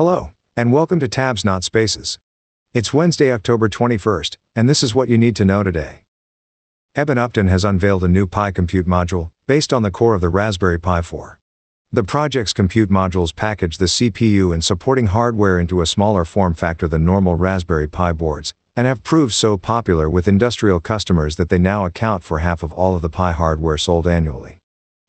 Hello, and welcome to Tabs Not Spaces. It's Wednesday, October 21st, and this is what you need to know today. Eben Upton has unveiled a new Pi compute module, based on the core of the Raspberry Pi 4. The project's compute modules package the CPU and supporting hardware into a smaller form factor than normal Raspberry Pi boards, and have proved so popular with industrial customers that they now account for half of all of the Pi hardware sold annually.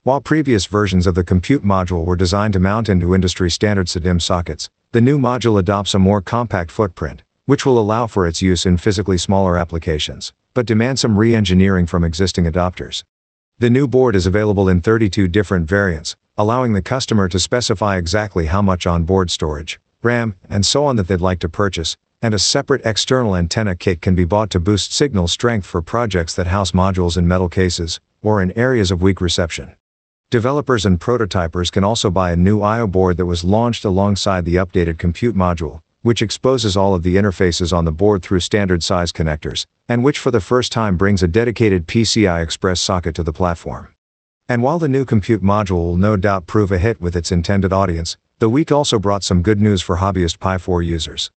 While previous versions of the compute module were designed to mount into industry-standard SO-DIMM sockets, the new module adopts a more compact footprint, which will allow for its use in physically smaller applications, but demands some re-engineering from existing adopters. The new board is available in 32 different variants, allowing the customer to specify exactly how much onboard storage, RAM, and so on that they'd like to purchase, and a separate external antenna kit can be bought to boost signal strength for projects that house modules in metal cases, or in areas of weak reception. Developers and prototypers can also buy a new I/O board that was launched alongside the updated compute module, which exposes all of the interfaces on the board through standard size connectors, and which for the first time brings a dedicated PCI Express socket to the platform. And while the new compute module will no doubt prove a hit with its intended audience, the week also brought some good news for hobbyist Pi 4 users.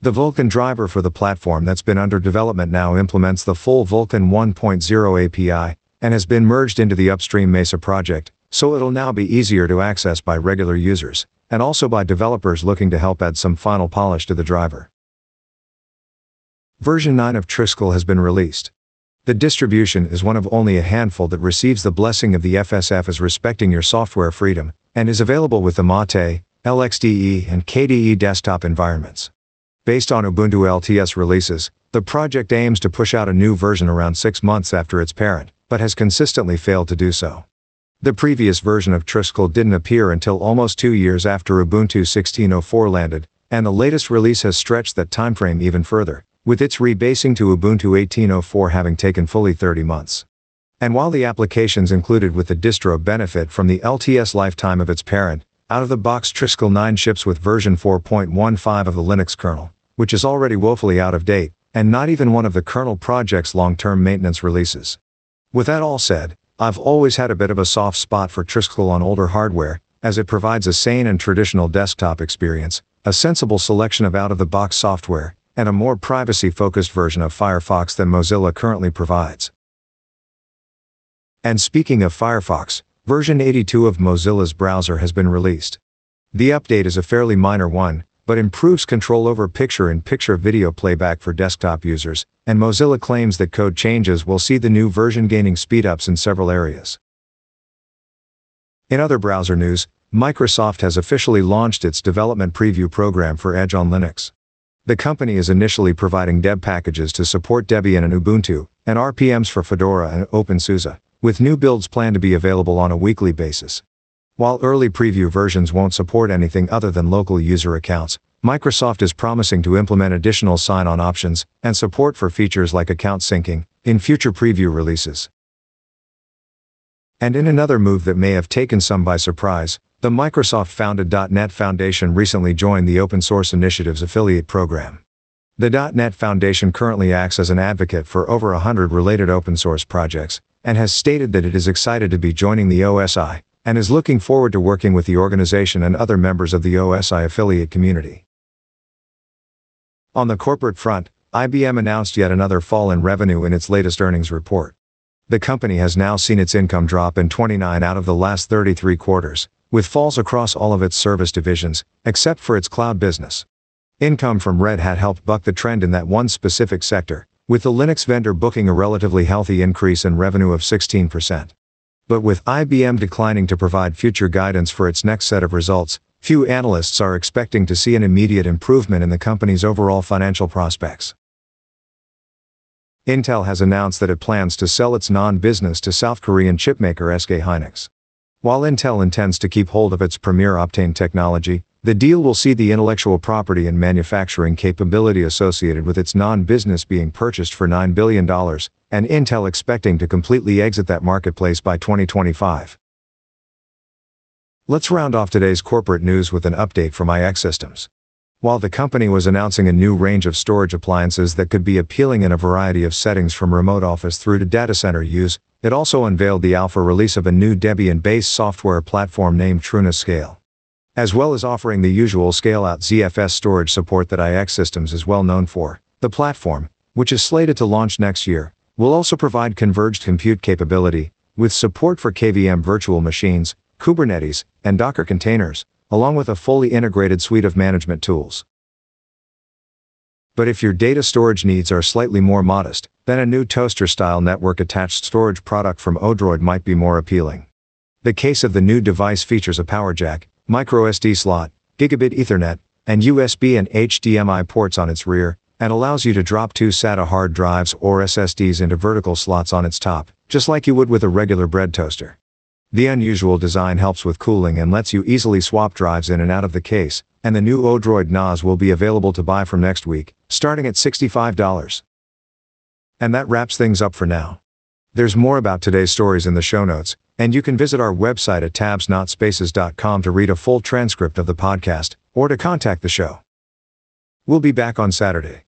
The Vulkan driver for the platform that's been under development now implements the full Vulkan 1.0 API, and has been merged into the upstream Mesa project, so it'll now be easier to access by regular users, and also by developers looking to help add some final polish to the driver. Version 9 of Trisquel has been released. The distribution is one of only a handful that receives the blessing of the FSF as respecting your software freedom, and is available with the MATE, LXDE and KDE desktop environments. Based on Ubuntu LTS releases, the project aims to push out a new version around 6 months after its parent, but has consistently failed to do so. The previous version of Trisquel didn't appear until almost 2 years after Ubuntu 16.04 landed, and the latest release has stretched that timeframe even further, with its rebasing to Ubuntu 18.04 having taken fully 30 months. And while the applications included with the distro benefit from the LTS lifetime of its parent, out of the box Trisquel 9 ships with version 4.15 of the Linux kernel, which is already woefully out of date, and not even one of the kernel project's long-term maintenance releases. With that all said, I've always had a bit of a soft spot for Trisquel on older hardware, as it provides a sane and traditional desktop experience, a sensible selection of out-of-the-box software, and a more privacy-focused version of Firefox than Mozilla currently provides. And speaking of Firefox, version 82 of Mozilla's browser has been released. The update is a fairly minor one, but improves control over picture-in-picture video playback for desktop users, and Mozilla claims that code changes will see the new version gaining speedups in several areas. In other browser news, Microsoft has officially launched its development preview program for Edge on Linux. The company is initially providing deb packages to support Debian and Ubuntu, and RPMs for Fedora and OpenSUSE, with new builds planned to be available on a weekly basis. While early preview versions won't support anything other than local user accounts, Microsoft is promising to implement additional sign-on options and support for features like account syncing in future preview releases. And in another move that may have taken some by surprise, the Microsoft-founded .NET Foundation recently joined the Open Source Initiative's affiliate program. The .NET Foundation currently acts as an advocate for over 100 related open source projects, and has stated that it is excited to be joining the OSI, and is looking forward to working with the organization and other members of the OSI affiliate community. On the corporate front, IBM announced yet another fall in revenue in its latest earnings report. The company has now seen its income drop in 29 out of the last 33 quarters, with falls across all of its service divisions, except for its cloud business. Income from Red Hat helped buck the trend in that one specific sector, with the Linux vendor booking a relatively healthy increase in revenue of 16%. But with IBM declining to provide future guidance for its next set of results, few analysts are expecting to see an immediate improvement in the company's overall financial prospects. Intel has announced that it plans to sell its non-business to South Korean chipmaker SK Hynix. While Intel intends to keep hold of its premier Optane technology, the deal will see the intellectual property and manufacturing capability associated with its non-business being purchased for $9 billion, and Intel expecting to completely exit that marketplace by 2025. Let's round off today's corporate news with an update from iX Systems. While the company was announcing a new range of storage appliances that could be appealing in a variety of settings from remote office through to data center use, it also unveiled the alpha release of a new Debian-based software platform named TrueNAS SCALE. as well as offering the usual scale-out ZFS storage support that iX Systems is well known for. The platform, which is slated to launch next year, will also provide converged compute capability, with support for KVM virtual machines, Kubernetes, and Docker containers, along with a fully integrated suite of management tools. But if your data storage needs are slightly more modest, then a new toaster-style network-attached storage product from Odroid might be more appealing. The case of the new device features a power jack, microSD slot, gigabit Ethernet, and USB and HDMI ports on its rear, and allows you to drop 2 SATA hard drives or SSDs into vertical slots on its top, just like you would with a regular bread toaster. The unusual design helps with cooling and lets you easily swap drives in and out of the case, and the new Odroid NAS will be available to buy from next week, starting at $65. And that wraps things up for now. There's more about today's stories in the show notes, and you can visit our website at tabsnotspaces.com to read a full transcript of the podcast, or to contact the show. We'll be back on Saturday.